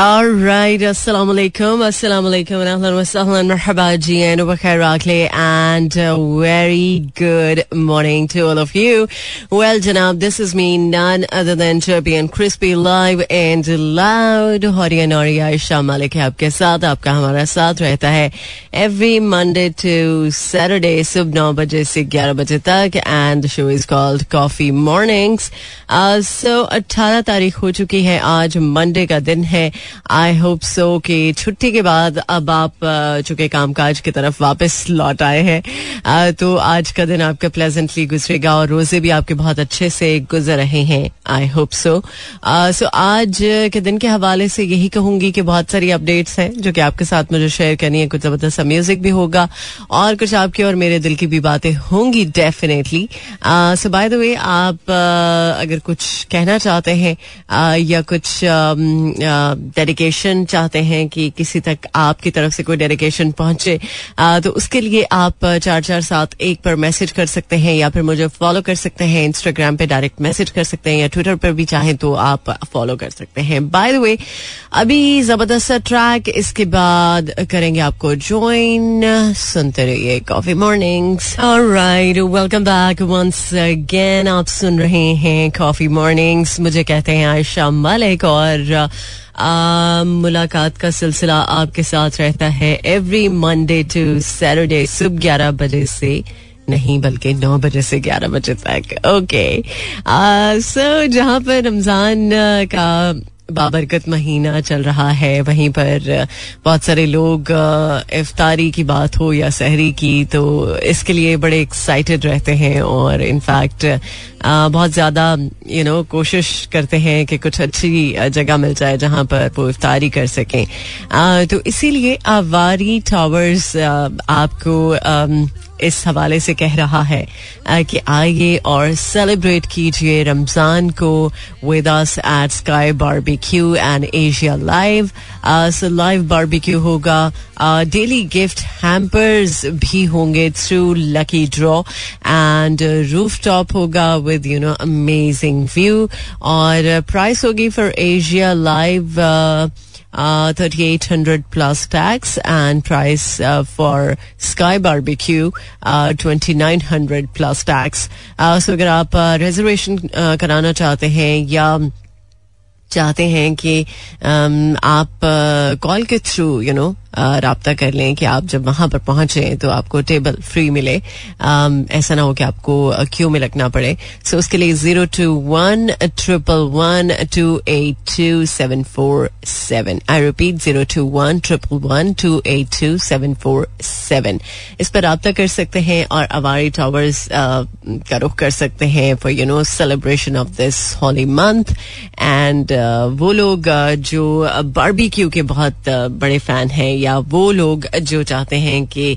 Alright, assalamu alaikum, assalamu alaikum, ahlan wa sahlan, marhaba ji, and bukhair akle, and a very good morning to all of you. Well, janab, this is me, none other than Turbian Crispy, live and loud. Hori and Ori Aisha Malik है आपके साथ, आपका हमारा साथ रहता है every Monday to Saturday, सुबह 9 बजे से 11 बजे तक, and the show is called Coffee Mornings. So 18 तारीख हो चुकी है, आज मंडे का दिन है. आई होप सो कि छुट्टी के बाद अब आप चूंकि कामकाज की तरफ वापस लौट आए हैं, तो आज का दिन आपका प्लेजेंटली गुजरेगा और रोजे भी आपके बहुत अच्छे से गुजर रहे हैं, आई होप सो. सो आज के दिन के हवाले से यही कहूंगी कि बहुत सारी अपडेट्स हैं जो कि आपके साथ मुझे शेयर करनी है. कुछ जबरदस्त सा म्यूजिक भी होगा और कुछ आपके और मेरे दिल की भी बातें होंगी definitely. So by the way, आप अगर कुछ कहना चाहते हैं या कुछ डेडिकेशन चाहते हैं कि किसी तक आपकी तरफ से कोई डेडिकेशन पहुंचे, तो उसके लिए आप 4471 पर मैसेज कर सकते हैं या फिर मुझे फॉलो कर सकते हैं. इंस्टाग्राम पे डायरेक्ट मैसेज कर सकते हैं या ट्विटर पर भी चाहें तो आप फॉलो कर सकते हैं. बाय द वे, अभी जबरदस्त सा ट्रैक, इसके बाद करेंगे आपको ज्वाइन. सुनते रहिए coffee mornings. Alright, welcome back once again. आप सुन रहे हैं कॉफी मॉर्निंग्स, मुझे कहते हैं आयशा मलिक, और मुलाकात का सिलसिला आपके साथ रहता है एवरी मंडे टू सैटरडे, सुबह 11 बजे से नहीं बल्कि 9 बजे से 11 बजे तक. ओके, सो जहाँ पर रमजान का बाबरकत महीना चल रहा है, वहीं पर बहुत सारे लोग इफ्तारी की बात हो या सहरी की, तो इसके लिए बड़े एक्साइटेड रहते हैं और इनफैक्ट बहुत ज़्यादा कोशिश करते हैं कि कुछ अच्छी जगह मिल जाए जहाँ पर वो इफ्तारी कर सकें. तो इसीलिए आवारी टावर्स आपको इस हवाले से कह रहा है कि आइए और सेलिब्रेट कीजिए रमज़ान को with us at Sky barbecue and Asia Live. So live barbecue होगा, डेली गिफ्ट हैम्पर्स भी होंगे through lucky draw, and roof top होगा विद अमेजिंग व्यू, और प्राइस होगी for Asia Live 3800 plus tax, and price for Sky Barbecue 2900 plus tax. So अगर आप reservation कराना चाहते हैं या चाहते हैं कि आप कॉल के थ्रू राब्ता कर लें कि आप जब वहां पर पहुंचे तो आपको टेबल फ्री मिले, ऐसा ना हो कि आपको क्यू में लगना पड़े. सो उसके लिए 021-111-282-747. I repeat, 021-111-282-747. इस पर राब्ता कर सकते हैं और अवारी टावर्स का रुख कर सकते हैं for celebration of this holy month. And वो लोग जो बारबेक्यू के बहुत बड़े फैन हैं या वो लोग जो चाहते हैं कि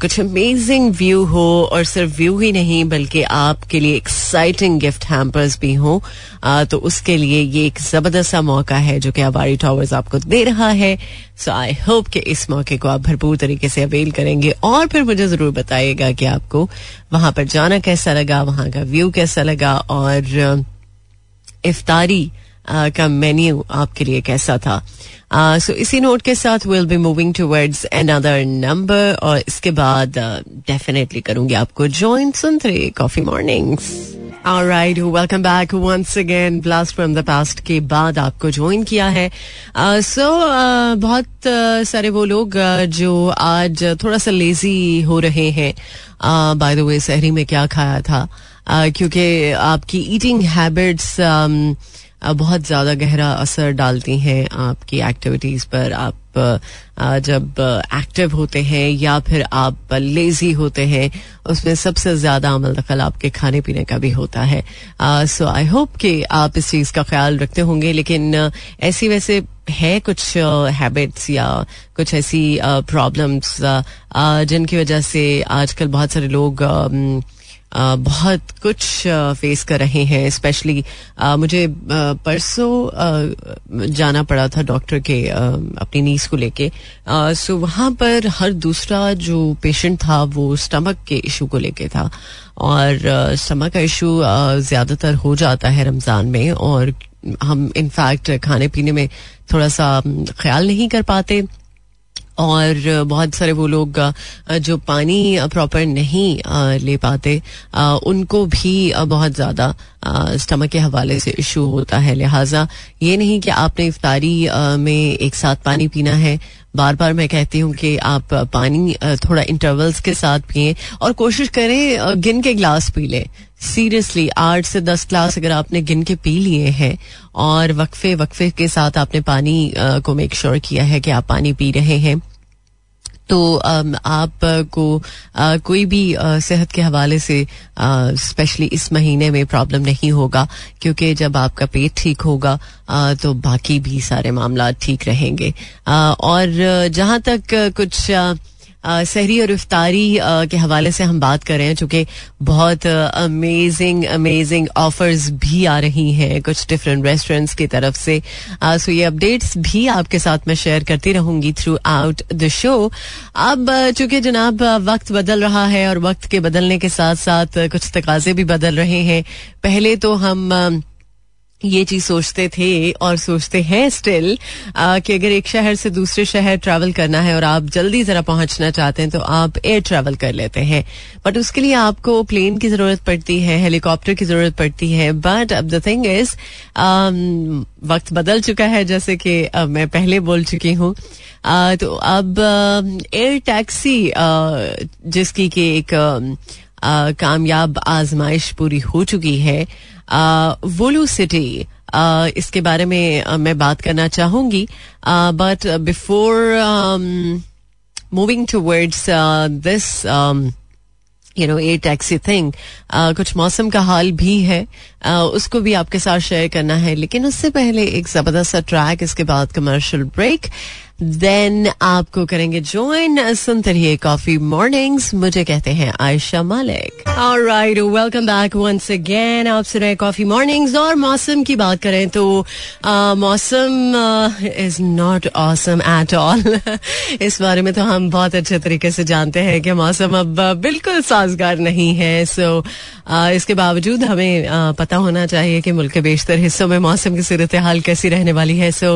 कुछ अमेजिंग व्यू हो, और सिर्फ व्यू ही नहीं बल्कि आपके लिए एक्साइटिंग गिफ्ट हैम्पर्स भी हों, तो उसके लिए ये एक जबरदस्त सा मौका है जो कि आवारी टावर्स आपको दे रहा है. सो आई होप कि इस मौके को आप भरपूर तरीके से अवेल करेंगे और फिर मुझे जरूर बताइएगा कि आपको वहां पर जाना कैसा लगा, वहां का व्यू कैसा लगा, और इफ्तारी का मेन्यू आपके लिए कैसा था. सो इसी नोट के साथ will be moving towards another number, और इसके बाद डेफिनेटली करूंगी आपको ज्वाइन. सुनते रहिए coffee mornings. Alright, welcome back once again. Blast from the past के बाद आपको ज्वाइन किया है. सो बहुत सारे वो लोग जो आज थोड़ा सा लेजी हो रहे हैं, बाय द वे सहरी में क्या खाया था, क्योंकि आपकी ईटिंग हैबिट्स बहुत ज़्यादा गहरा असर डालती हैं आपकी एक्टिविटीज़ पर. आप जब एक्टिव होते हैं या फिर आप लेजी होते हैं, उसमें सबसे ज़्यादा अमल दखल आपके खाने पीने का भी होता है. सो आई होप कि आप इस चीज़ का ख्याल रखते होंगे, लेकिन ऐसी वैसे है कुछ हैबिट्स या कुछ ऐसी प्रॉब्लम्स जिनकी वजह से आजकल बहुत सारे लोग बहुत कुछ फेस कर रहे हैं. स्पेशली मुझे परसों जाना पड़ा था डॉक्टर के अपनी नीस को लेके. सो वहाँ पर हर दूसरा जो पेशेंट था वो स्टमक के इशू को लेके था, और स्टमक का इशू ज़्यादातर हो जाता है रमज़ान में, और हम इनफैक्ट खाने पीने में थोड़ा सा ख्याल नहीं कर पाते, और बहुत सारे वो लोग जो पानी प्रॉपर नहीं ले पाते उनको भी बहुत ज़्यादा स्टमक के हवाले से इशू होता है. लिहाजा ये नहीं कि आपने इफ्तारी में एक साथ पानी पीना है. बार बार मैं कहती हूँ कि आप पानी थोड़ा इंटरवल्स के साथ पिएं और कोशिश करें गिन के ग्लास पी लें. सीरियसली 8 से 10 ग्लास अगर आपने गिन के पी लिए हैं और वक्फे वक्फे के साथ आपने पानी को मेक श्योर किया है कि आप पानी पी रहे हैं, तो आपको कोई भी सेहत के हवाले से स्पेशली इस महीने में प्रॉब्लम नहीं होगा, क्योंकि जब आपका पेट ठीक होगा तो बाकी भी सारे मामला ठीक रहेंगे. और जहाँ तक कुछ सहरी और इफ्तारी के हवाले से हम बात कर रहे हैं, चूंकि बहुत अमेजिंग ऑफर्स भी आ रही हैं कुछ डिफरेंट रेस्टोरेंट्स की तरफ से, सो ये अपडेट्स भी आपके साथ मैं शेयर करती रहूंगी थ्रू आउट द शो. अब चूंकि जनाब वक्त बदल रहा है और वक्त के बदलने के साथ साथ कुछ तकाजे भी बदल रहे हैं. पहले तो हम ये चीज सोचते थे और सोचते हैं स्टिल कि अगर एक शहर से दूसरे शहर ट्रैवल करना है और आप जल्दी जरा पहुंचना चाहते हैं तो आप एयर ट्रैवल कर लेते हैं, बट उसके लिए आपको प्लेन की जरूरत पड़ती है, हेलीकॉप्टर की जरूरत पड़ती है. बट अब द थिंग इज वक्त बदल चुका है, जैसे कि मैं पहले बोल चुकी हूँ. तो अब एयर टैक्सी जिसकी कि एक कामयाब आजमाइश पूरी हो चुकी है वोलोसिटी, इसके बारे में मैं बात करना चाहूंगी. But before moving towards this air taxi thing, कुछ मौसम का हाल भी है, उसको भी आपके साथ शेयर करना है. लेकिन उससे पहले एक जबरदस्त ट्रैक, इसके बाद कमर्शियल ब्रेक, देन आपको करेंगे ज्वाइन. सुनते रहिए कॉफी मॉर्निंग्स, मुझे कहते हैं Ayesha Malik. Alright, welcome back once again. आप सुन रहे हैं कॉफी मॉर्निंग्स. और मौसम की बात करें तो मौसम is not awesome at all. इस बारे में तो हम बहुत अच्छे तरीके से जानते हैं कि मौसम अब बिल्कुल साजगार नहीं है. सो इसके बावजूद हमें पता होना चाहिए कि मुल्क के बेशतर हिस्सों में मौसम की सूरत हाल कैसी रहने वाली है. सो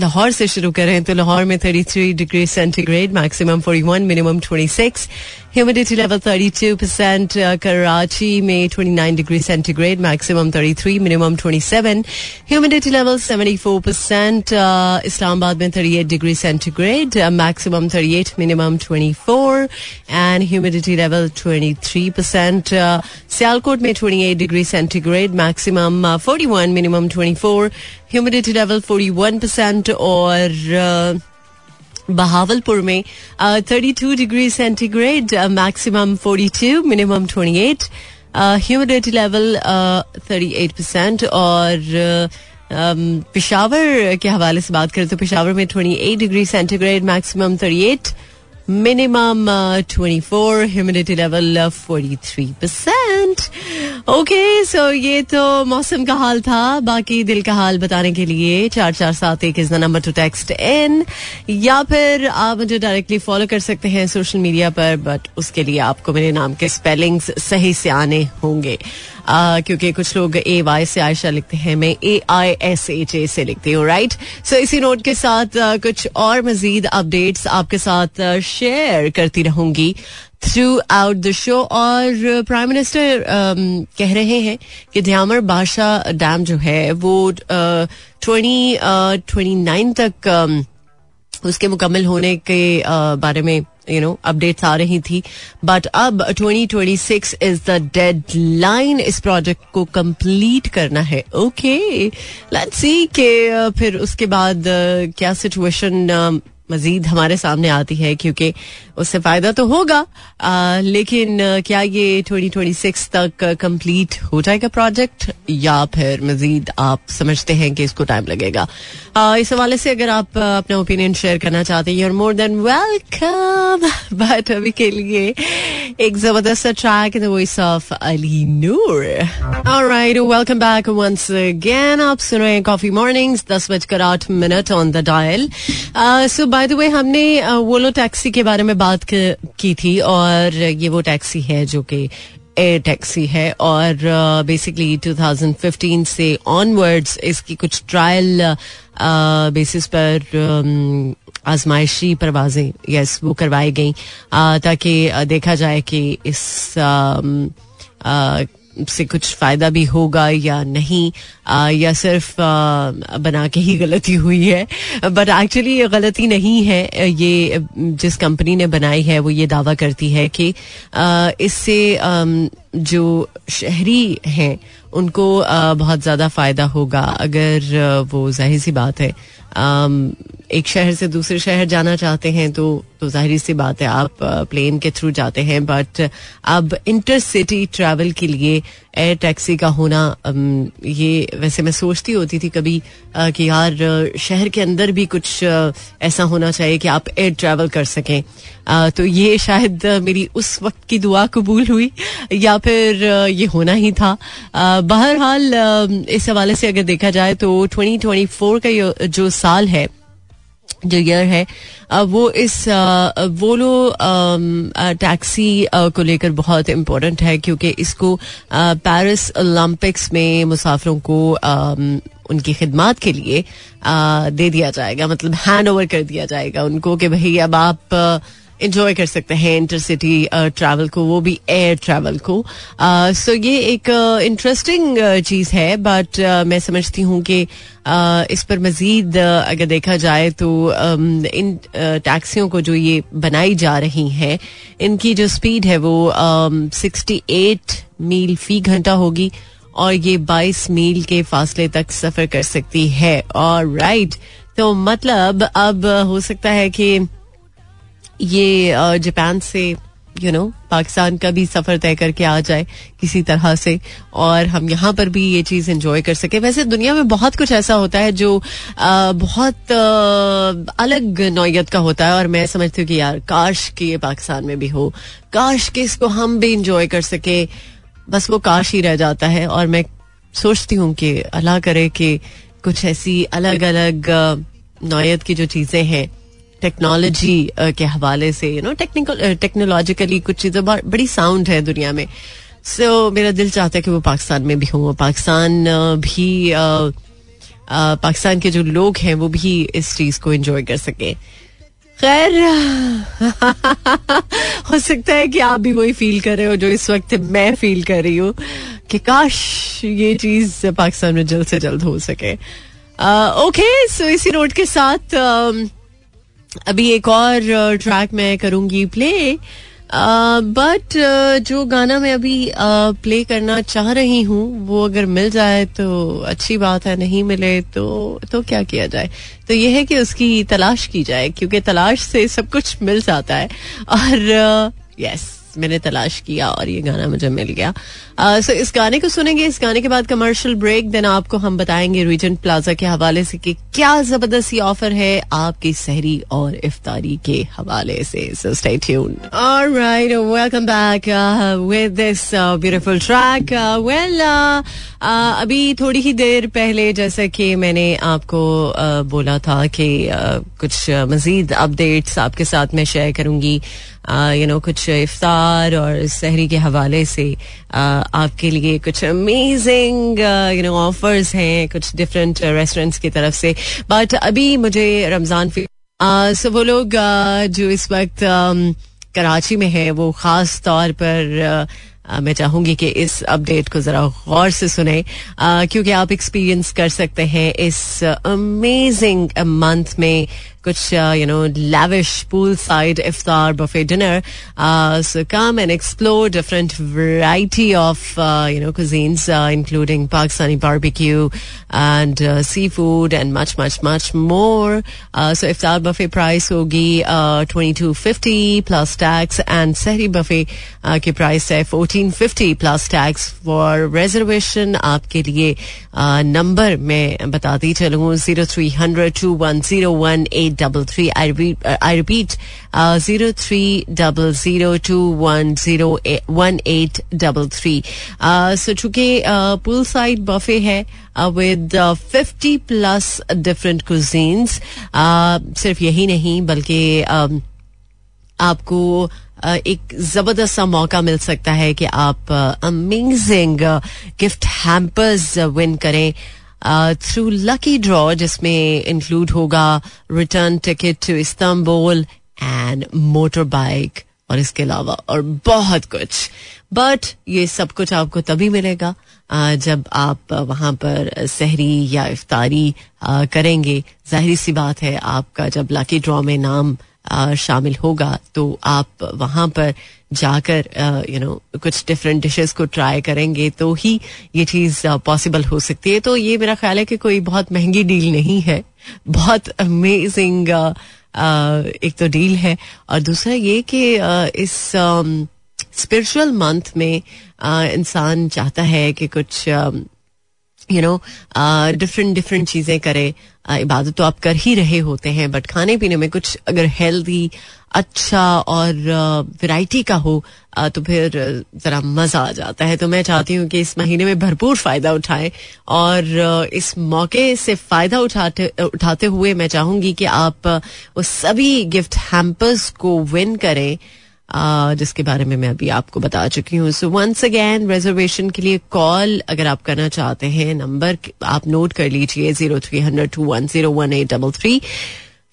लाहौर से शुरू करें तो लाहौर में 33 degree centigrade, maximum 41, minimum 26, humidity level 32%. Karachi में 29 degree centigrade, maximum 33, minimum 27, humidity level 74%. Islamabad में 38 degree centigrade, maximum 38, minimum 24, and humidity level 23%. Sialkot में 28 degree centigrade, maximum 41, minimum 24, humidity level 41%. और बहावलपुर में 32 degree centigrade, maximum 42, minimum 28, humidity level 38%. और पिशावर के हवाले से बात करें तो पिशावर में 28 degree centigrade, maximum 38, minimum 24, humidity level 43%. Okay, so ये तो मौसम का हाल था. बाकी दिल का हाल बताने के लिए 4471 is the number to text in, या फिर आप मुझे डायरेक्टली फॉलो कर सकते हैं सोशल मीडिया पर. बट उसके लिए आपको मेरे नाम के स्पेलिंग्स सही से आने होंगे, क्योंकि कुछ लोग AY से आयशा लिखते हैं, मैं AISHA से लिखती हूँ. राइट, सो इसी नोट के साथ कुछ और मजीद अपडेट्स आपके साथ शेयर करती रहूंगी थ्रू आउट द शो. और प्राइम मिनिस्टर कह रहे हैं कि ड्यामर बाशा डैम जो है वो 2029 तक उसके मुकम्मल होने के बारे में अपडेट्स आ रही थी. बट अब 2026 इज द डेडलाइन इस प्रोजेक्ट को कंप्लीट करना है. ओके, लेट्स सी कि फिर उसके बाद क्या सिचुएशन मजीद हमारे सामने आती है, क्योंकि उससे फायदा तो होगा, लेकिन क्या ये 2026 तक कंप्लीट हो जाएगा प्रोजेक्ट, या फिर मजीद आप समझते हैं कि इसको टाइम लगेगा. इस हवाले से अगर आप अपना ओपिनियन शेयर करना चाहते हैं, you are more than welcome. But अभी के लिए एक जबरदस्त track in the voice of Ali Noor. Alright, welcome back once again. आप सुन रहे हैं coffee mornings, 10:08 on the dial. So by the way, हमने वोलो टैक्सी के बारे में बात की थी, और ये वो टैक्सी है जो कि एयर टैक्सी है. और बेसिकली 2015 से ऑनवर्ड्स इसकी कुछ ट्रायल बेसिस पर आजमाइशी परवाजें यस वो करवाई गई ताकि देखा जाए कि इस से कुछ फायदा भी होगा या नहीं या सिर्फ बना के ही गलती हुई है. बट एक्चुअली ये गलती नहीं है. ये जिस कंपनी ने बनाई है वो ये दावा करती है कि इससे जो शहरी हैं उनको बहुत ज़्यादा फ़ायदा होगा. अगर वो जाहिर सी बात है एक शहर से दूसरे शहर जाना चाहते हैं तो जाहिर सी बात है आप प्लेन के थ्रू जाते हैं. बट अब इंटरसिटी ट्रैवल के लिए एयर टैक्सी का होना ये वैसे मैं सोचती होती थी कभी कि यार शहर के अंदर भी कुछ ऐसा होना चाहिए कि आप एयर ट्रैवल कर सकें. तो ये शायद मेरी उस वक्त की दुआ कबूल हुई या फिर ये होना ही था. बहरहाल इस हवाले से अगर देखा जाए तो 2024 का जो साल है जो ईयर है वो इस वोलो टैक्सी को लेकर बहुत इम्पोर्टेंट है क्योंकि इसको पेरिस ओलंपिक्स में मुसाफिरों को उनकी खिदमात के लिए दे दिया जाएगा. मतलब हैंड ओवर कर दिया जाएगा उनको कि भाई अब आप इंजॉय कर सकते हैं इंटरसिटी ट्रैवल को, वो भी एयर ट्रैवल को. सो ये एक इंटरेस्टिंग चीज़ है. बट मैं समझती हूँ कि इस पर मज़ीद अगर देखा जाए तो इन टैक्सियों को जो ये बनाई जा रही हैं इनकी जो स्पीड है वो 68 मील फी घंटा होगी और ये 22 मील के फासले तक सफ़र कर सकती है. ऑलराइट, तो मतलब अब हो सकता है कि ये जापान से यू नो पाकिस्तान का भी सफ़र तय करके आ जाए किसी तरह से और हम यहाँ पर भी ये चीज़ एंजॉय कर सकें. वैसे दुनिया में बहुत कुछ ऐसा होता है जो बहुत अलग नौइयत का होता है और मैं समझती हूँ कि यार काश कि ये पाकिस्तान में भी हो, काश कि इसको हम भी एंजॉय कर सके. बस वो काश ही रह जाता है और मैं सोचती हूँ कि अल्लाह करे कि कुछ ऐसी अलग अलग नौइयत की जो चीज़ें हैं टेक्नोलॉजी के हवाले से यू नो टेक्नोलॉजिकली कुछ चीज़ें बड़ी साउंड है दुनिया में. सो मेरा दिल चाहता है कि वो पाकिस्तान में भी हो. पाकिस्तान भी पाकिस्तान के जो लोग हैं वो भी इस चीज़ को एंजॉय कर सकें. खैर हो सकता है कि आप भी वही फील कर रहे हो जो इस वक्त मैं फील कर रही हूँ कि काश ये चीज़ पाकिस्तान में जल्द से जल्द हो सके. ओके, सो इसी नोट के साथ अभी एक और ट्रैक मैं करूंगी प्ले. बट जो गाना मैं अभी प्ले करना चाह रही हूँ वो अगर मिल जाए तो अच्छी बात है, नहीं मिले तो क्या किया जाए. तो ये है कि उसकी तलाश की जाए क्योंकि तलाश से सब कुछ मिल जाता है. और यस, मैंने तलाश किया और ये गाना मुझे मिल गया. सो इस गाने को सुनेंगे. इस गाने के बाद कमर्शियल ब्रेक, देन आपको हम बताएंगे रीजेंट प्लाजा के हवाले से कि क्या जबरदस्त ये ऑफर है आपकी सहरी और इफ्तारी के हवाले से. So stay tuned. Alright, welcome back with this beautiful track. Well, अभी थोड़ी ही देर पहले जैसा कि मैंने आपको बोला था कि कुछ मजीद अपडेट्स आपके साथ मैं शेयर करूंगी कुछ इफ्तार और सहरी के हवाले से. आपके लिए कुछ अमेजिंग ऑफर्स हैं कुछ डिफरेंट रेस्टोरेंट्स की तरफ से. बट अभी मुझे रमज़ान सो वो लोग जो इस वक्त कराची में है वो ख़ास तौर पर मैं चाहूंगी कि इस अपडेट को जरा गौर से सुने क्योंकि आप एक्सपीरियंस कर सकते हैं इस अमेजिंग मंथ में कुछ lavish pool side Iftikhar buffet dinner. So come and explore different variety of cuisines including Pakistani barbecue and sea food and much much much more. So Iftikhar buffet price होगी 2250 plus tax and सहरी buffet की price है 1450 plus tax. For reservation आपके लिए number मैं बताती चलूँ 0300 210 183. I repeat 0300 210 1833. So चूंकि पूल साइड बफे है with 50 plus different cuisines, सिर्फ यही नहीं बल्कि आपको एक जबरदस्त सा मौका मिल सकता है कि आप अमेजिंग गिफ्ट हैम्पर्स विन करें. थ्रू लकी ड्रॉ जिसमें इंक्लूड होगा return ticket to Istanbul and motor bike और इसके अलावा और बहुत कुछ. बट ये सब कुछ आपको तभी मिलेगा जब आप वहाँ पर सहरी या इफ्तारी करेंगे. जाहिर सी बात है आपका जब लकी ड्रॉ में नाम शामिल होगा तो आप वहाँ पर जाकर कुछ डिफरेंट डिशेस को ट्राई करेंगे तो ही ये चीज़ पॉसिबल हो सकती है. तो ये मेरा ख्याल है कि कोई बहुत महंगी डील नहीं है, बहुत अमेजिंग एक तो डील है और दूसरा ये कि इस स्पिरिचुअल मंथ में इंसान चाहता है कि कुछ डिफरेंट डिफरेंट चीज़ें करे. इबादत तो आप कर ही रहे होते हैं बट खाने पीने में कुछ अगर हेल्दी अच्छा और वैरायटी का हो तो फिर ज़रा मज़ा आ जाता है. तो मैं चाहती हूँ कि इस महीने में भरपूर फ़ायदा उठाएं और इस मौके से फ़ायदा उठाते हुए मैं चाहूँगी कि आप वो सभी गिफ्ट हैम्पर्स को विन करें जिसके बारे में मैं अभी आपको बता चुकी हूँ. सो वंस अगेन रिजर्वेशन के लिए कॉल अगर आप करना चाहते हैं नंबर आप नोट कर लीजिए 0300-210-1833.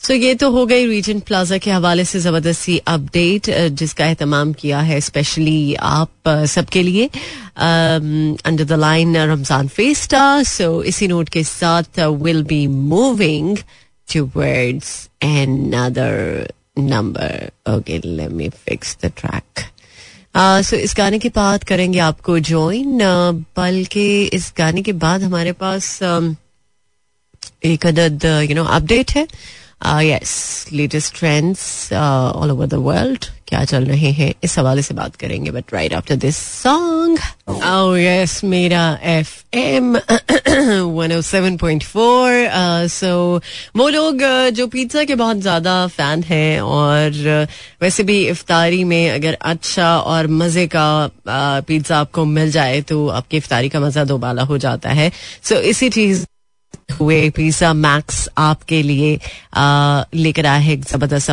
सो ये तो हो गई रीजेंट प्लाजा के हवाले से जबरदस्त सी अपडेट जिसका एहतमाम किया है स्पेशली आप सबके लिए under the line Ramzan Festa. So इसी नोट के साथ will be moving towards another number. Okay, let me fix the track. So इस गाने के बाद करेंगे आपको join, बल्कि इस गाने के बाद हमारे पास एक अदद अपडेट है. Yes, latest trends all over the world. क्या चल रहे हैं इस हवाले से बात करेंगे but right after this song. Oh yes, मेरा FM 107.4. So वो लोग जो पिज्जा के बहुत ज्यादा फैन हैं और वैसे भी इफ्तारी में अगर अच्छा और मजे का पिज्जा आपको मिल जाए तो आपकी इफ्तारी का मजा दोबाला हो जाता है. So इसी चीज हुए पिज़्ज़ा मैक्स आपके लिए लेकर आया है एक जबरदस्त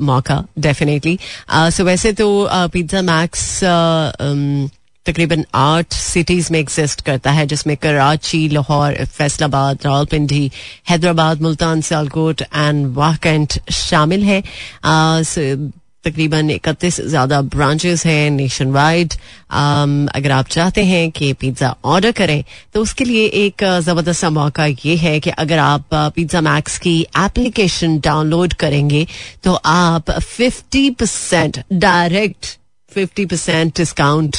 मौका डेफिनेटली. सो वैसे तो पिज़्ज़ा मैक्स तकरीबन 8 सिटीज में एग्जिस्ट करता है जिसमें कराची, लाहौर, फैसलाबाद, रावलपिंडी, हैदराबाद, मुल्तान, सियालकोट एंड वाकंट शामिल है. तकरीबन 31 ज्यादा ब्रांचेस हैं नेशन वाइड. अगर आप चाहते हैं कि पिज्जा ऑर्डर करें तो उसके लिए एक जबरदस्त मौका ये है कि अगर आप पिज्जा मैक्स की एप्लीकेशन डाउनलोड करेंगे तो आप 50% डायरेक्ट 50% डिस्काउंट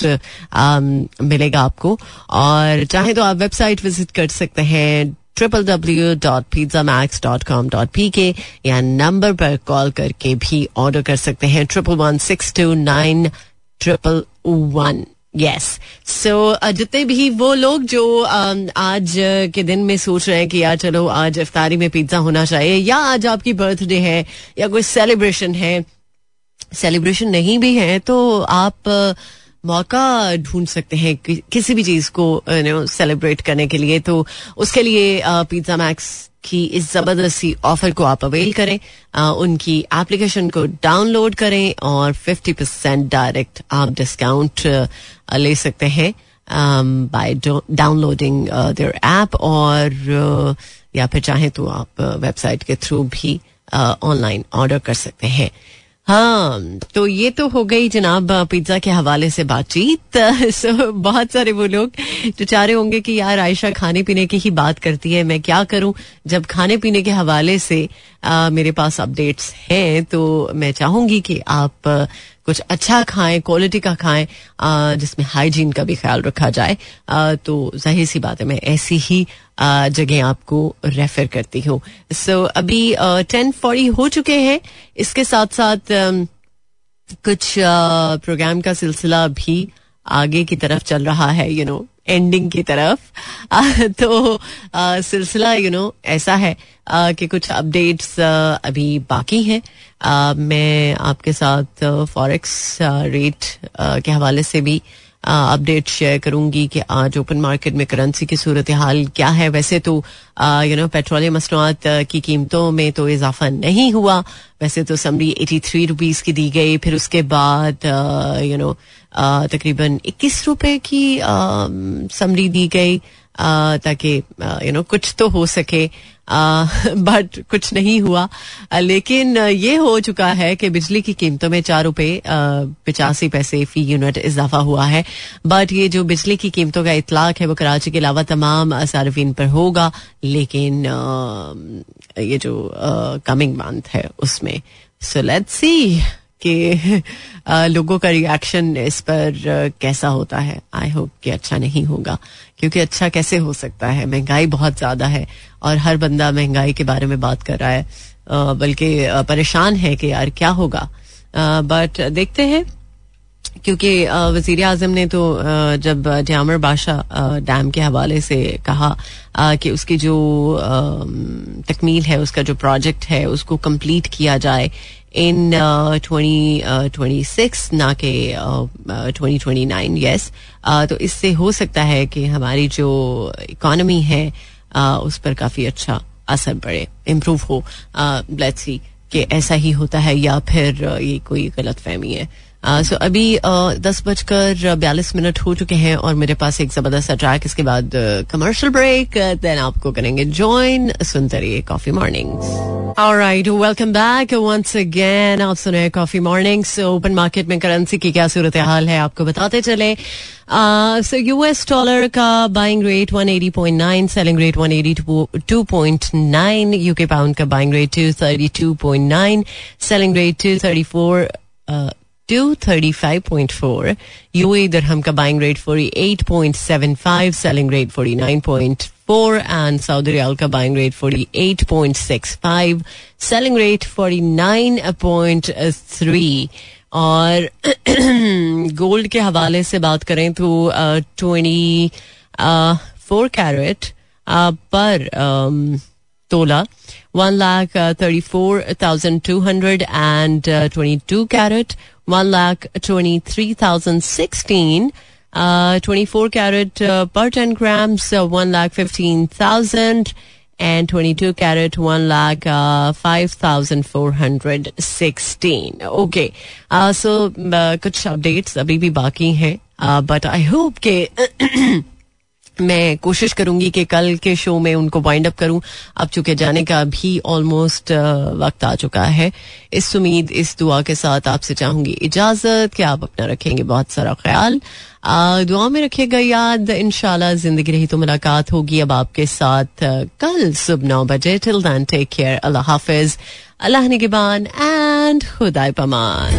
मिलेगा आपको. और चाहे तो आप वेबसाइट विजिट कर सकते हैं www.pizzamax.com.pk या नंबर पर कॉल करके भी ऑर्डर कर सकते हैं 1116291111. यस. सो जितने भी वो लोग जो आज के दिन में सोच रहे हैं कि यार चलो आज इफ्तारी में पिज्जा होना चाहिए या आज आपकी बर्थडे है या कोई सेलिब्रेशन है, सेलिब्रेशन नहीं भी है तो आप मौका ढूंढ सकते हैं किसी भी चीज को सेलिब्रेट करने के लिए. तो उसके लिए पिज्जा मैक्स की इस जबरदस्ती ऑफर को आप अवेल करें, उनकी एप्लीकेशन को डाउनलोड करें और 50% डायरेक्ट आप डिस्काउंट ले सकते हैं बाय डाउनलोडिंग देयर ऐप और या फिर चाहे तो आप वेबसाइट के थ्रू भी ऑनलाइन ऑर्डर कर सकते हैं. हाँ, तो ये तो हो गई जनाब पिज्जा के हवाले से बातचीत. सो बहुत सारे वो लोग जो चाह रहे होंगे कि यार आयशा खाने पीने की ही बात करती है, मैं क्या करूं जब खाने पीने के हवाले से मेरे पास अपडेट्स हैं. तो मैं चाहूंगी कि आप कुछ अच्छा खाएं, क्वालिटी का खाएं जिसमें हाइजीन का भी ख्याल रखा जाए. तो जाहिर सी बात है मैं ऐसी ही जगह आपको रेफर करती हूँ. सो अभी 10:40 हो चुके हैं. इसके साथ साथ कुछ प्रोग्राम का सिलसिला भी आगे की तरफ चल रहा है एंडिंग की तरफ. तो सिलसिला ऐसा है कि कुछ अपडेट्स अभी बाकी हैं. मैं आपके साथ फॉरेक्स रेट के हवाले से भी अपडेट शेयर करूंगी कि आज ओपन मार्केट में करेंसी की सूरत हाल क्या है. वैसे तो पेट्रोलियम मसनूआत की कीमतों में तो इजाफा नहीं हुआ. वैसे तो समरी 83 रुपीस की दी गई, फिर उसके बाद तकरीबन 21 रुपए की समरी दी गई ताकि कुछ तो हो सके, बट कुछ नहीं हुआ. लेकिन ये हो चुका है कि बिजली की कीमतों में 4.85 रुपए फी यूनिट इजाफा हुआ है. बट ये जो बिजली की कीमतों का इतलाक है वो कराची के अलावा तमाम सार्फिन पर होगा, लेकिन ये जो कमिंग मंथ है उसमें. सो लेट्स सी कि लोगों का रिएक्शन इस पर कैसा होता है. आई होप कि अच्छा नहीं होगा, क्योंकि अच्छा कैसे हो सकता है. महंगाई बहुत ज़्यादा है और हर बंदा महंगाई के बारे में बात कर रहा है, बल्कि परेशान है कि यार क्या होगा. बट देखते हैं, क्योंकि वज़ीर आज़म ने तो जब ड्यामर बाशा डैम के हवाले से कहा कि उसकी जो तकमील है, उसका जो प्रोजेक्ट है उसको कंप्लीट किया जाए इन 2026 ना के 2029. यस, तो इससे हो सकता है कि हमारी जो इकॉनमी है उस पर काफ़ी अच्छा असर पड़े, इम्प्रूव हो. लेट्स सी कि ऐसा ही होता है या फिर ये कोई गलतफहमी है. सो अभी 10:42 हो चुके हैं और मेरे पास एक जबरदस्त सा ट्रैक, इसके बाद कमर्शियल ब्रेक, देन आपको करेंगे ज्वाइन. सुनते रहिए coffee mornings. Alright, welcome back once again. आप सुन रहे हैं कॉफी मॉर्निंग्स. ओपन मार्केट में करेंसी की क्या सूरत हाल है आपको बताते चले. सो यूएस डॉलर का buying rate 180.9, selling rate 182.9. UK pound का buying rate 232.9, selling rate 235.4. UAE dirham का buying rate 48.75, selling rate 49.4 and Saudi riyal का बाइंग रेट 48.65, सेलिंग रेट 49.3. और गोल्ड के हवाले से बात करें तो 24 कैरेट पर तोला 1,34,200 एंड 22 कैरेट 1,23,016, 24 कैरेट पर 10 grams 1,15,000 and 22 carat 1,05,416. Okay, so कुछ updates अभी भी बाकी हैं, but I hope के मैं कोशिश करूंगी कि कल के शो में उनको वाइंड अप करूं. अब चूंकि जाने का भी ऑलमोस्ट वक्त आ चुका है, इस उम्मीद इस दुआ के साथ आपसे चाहूंगी इजाजत कि आप अपना रखेंगे बहुत सारा ख्याल, दुआ में रखिएगा याद. इंशाल्लाह जिंदगी रही तो मुलाकात होगी अब आपके साथ कल सुबह 9 बजे. Till then take care, Allah हाफिज, अल्लाह निगहबान एंड खुदा पमान.